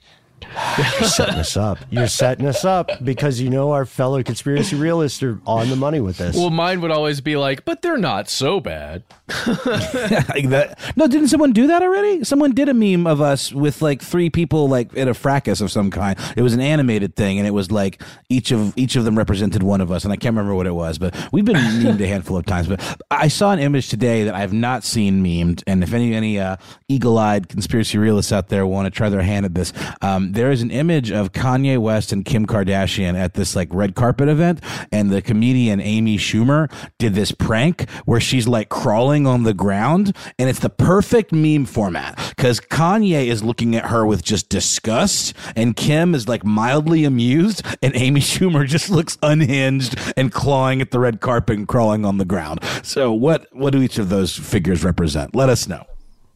You're setting us up. You're setting us up because you know our fellow conspiracy realists are on the money with this. Well, mine would always be like, but they're not so bad. Like that. No, didn't someone do that already? Someone did a meme of us with like three people like at a fracas of some kind. It was an animated thing, and it was like each of each of them represented one of us, and I can't remember what it was, but we've been memed a handful of times. But I saw an image today that I have not seen memed, and if any any uh, eagle-eyed conspiracy realists out there want to try their hand at this, um, there is an image of Kanye West and Kim Kardashian at this like red carpet event, and the comedian Amy Schumer did this prank where she's like crawling on the ground, and it's the perfect meme format because Kanye is looking at her with just disgust, and Kim is like mildly amused, and Amy Schumer just looks unhinged and clawing at the red carpet and crawling on the ground. So what what do each of those figures represent? Let us know.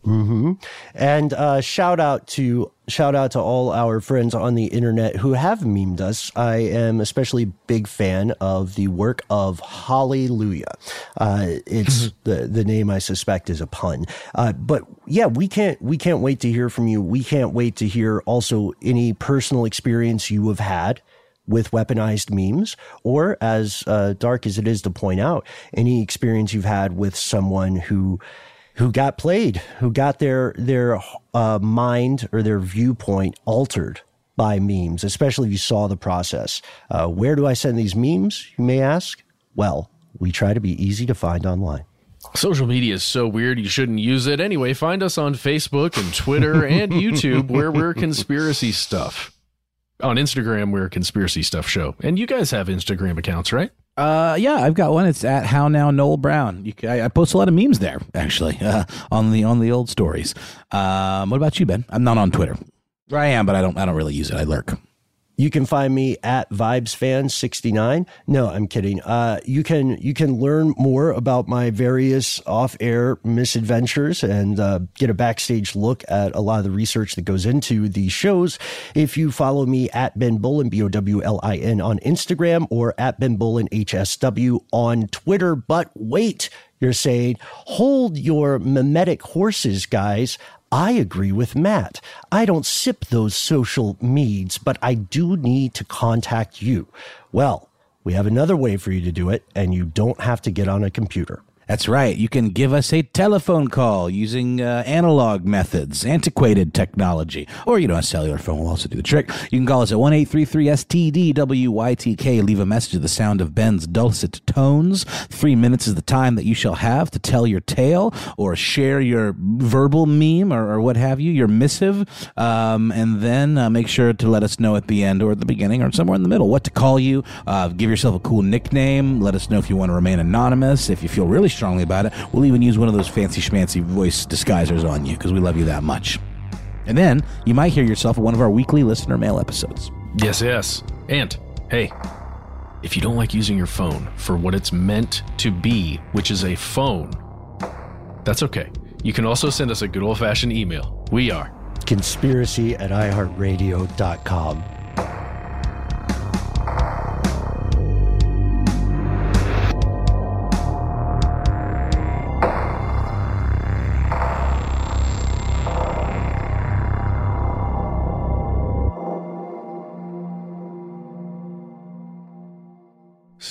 Mm-hmm. And uh, shout out to shout out to all our friends on the internet who have memed us. I am especially a big fan of the work of Hallelujah. Uh, it's the the name I suspect is a pun. Uh, but yeah, we can't we can't wait to hear from you. We can't wait to hear also any personal experience you have had with weaponized memes, or as uh, dark as it is to point out, any experience you've had with someone who. Who got played, who got their their uh, mind or their viewpoint altered by memes, especially if you saw the process. Uh, where do I send these memes, you may ask? Well, we try to be easy to find online. Social media is so weird, you shouldn't use it. Anyway, find us on Facebook and Twitter and YouTube, where we're Conspiracy Stuff. On Instagram, we're Conspiracy Stuff Show. And you guys have Instagram accounts, right? Uh, yeah, I've got one. It's at How Now Noel Brown. You can, I, I post a lot of memes there, actually, uh, on the on the old stories. Um, what about you, Ben? I'm not on Twitter. I am, but I don't I don't really use it. I lurk. You can find me at Vibes Fan sixty-nine. No, I'm kidding. Uh, you can you can learn more about my various off-air misadventures and uh, get a backstage look at a lot of the research that goes into the shows if you follow me at Ben Bolin, B O W L I N, on Instagram, or at Ben Bolin H S W on Twitter. But wait, you're saying, hold your mimetic horses, guys. I agree with Matt. I don't sip those social meads, but I do need to contact you. Well, we have another way for you to do it, and you don't have to get on a computer. That's right. You can give us a telephone call using uh, analog methods, antiquated technology, or, you know, a cellular phone will also do the trick. You can call us at one eight three three S T D W Y T K. Leave a message to the sound of Ben's dulcet tones. Three minutes is the time that you shall have to tell your tale or share your verbal meme or, or what have you, your missive. Um, and then uh, make sure to let us know at the end or at the beginning or somewhere in the middle what to call you. Uh, give yourself a cool nickname. Let us know if you want to remain anonymous, if you feel really strongly about it. We'll even use one of those fancy schmancy voice disguisers on you because we love you that much. And then you might hear yourself at one of our weekly listener mail episodes. Yes, yes. And hey, if you don't like using your phone for what it's meant to be, which is a phone, that's okay. You can also send us a good old-fashioned email. We are conspiracy at i heart radio dot com.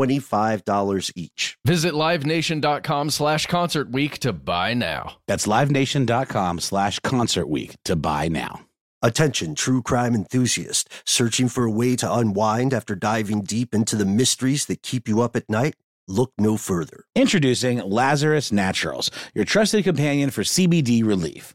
twenty-five dollars each. Visit LiveNation.com slash Concert Week to buy now. That's LiveNation.com slash Concert Week to buy now. Attention, true crime enthusiasts. Searching for a way to unwind after diving deep into the mysteries that keep you up at night? Look no further. Introducing Lazarus Naturals, your trusted companion for C B D relief.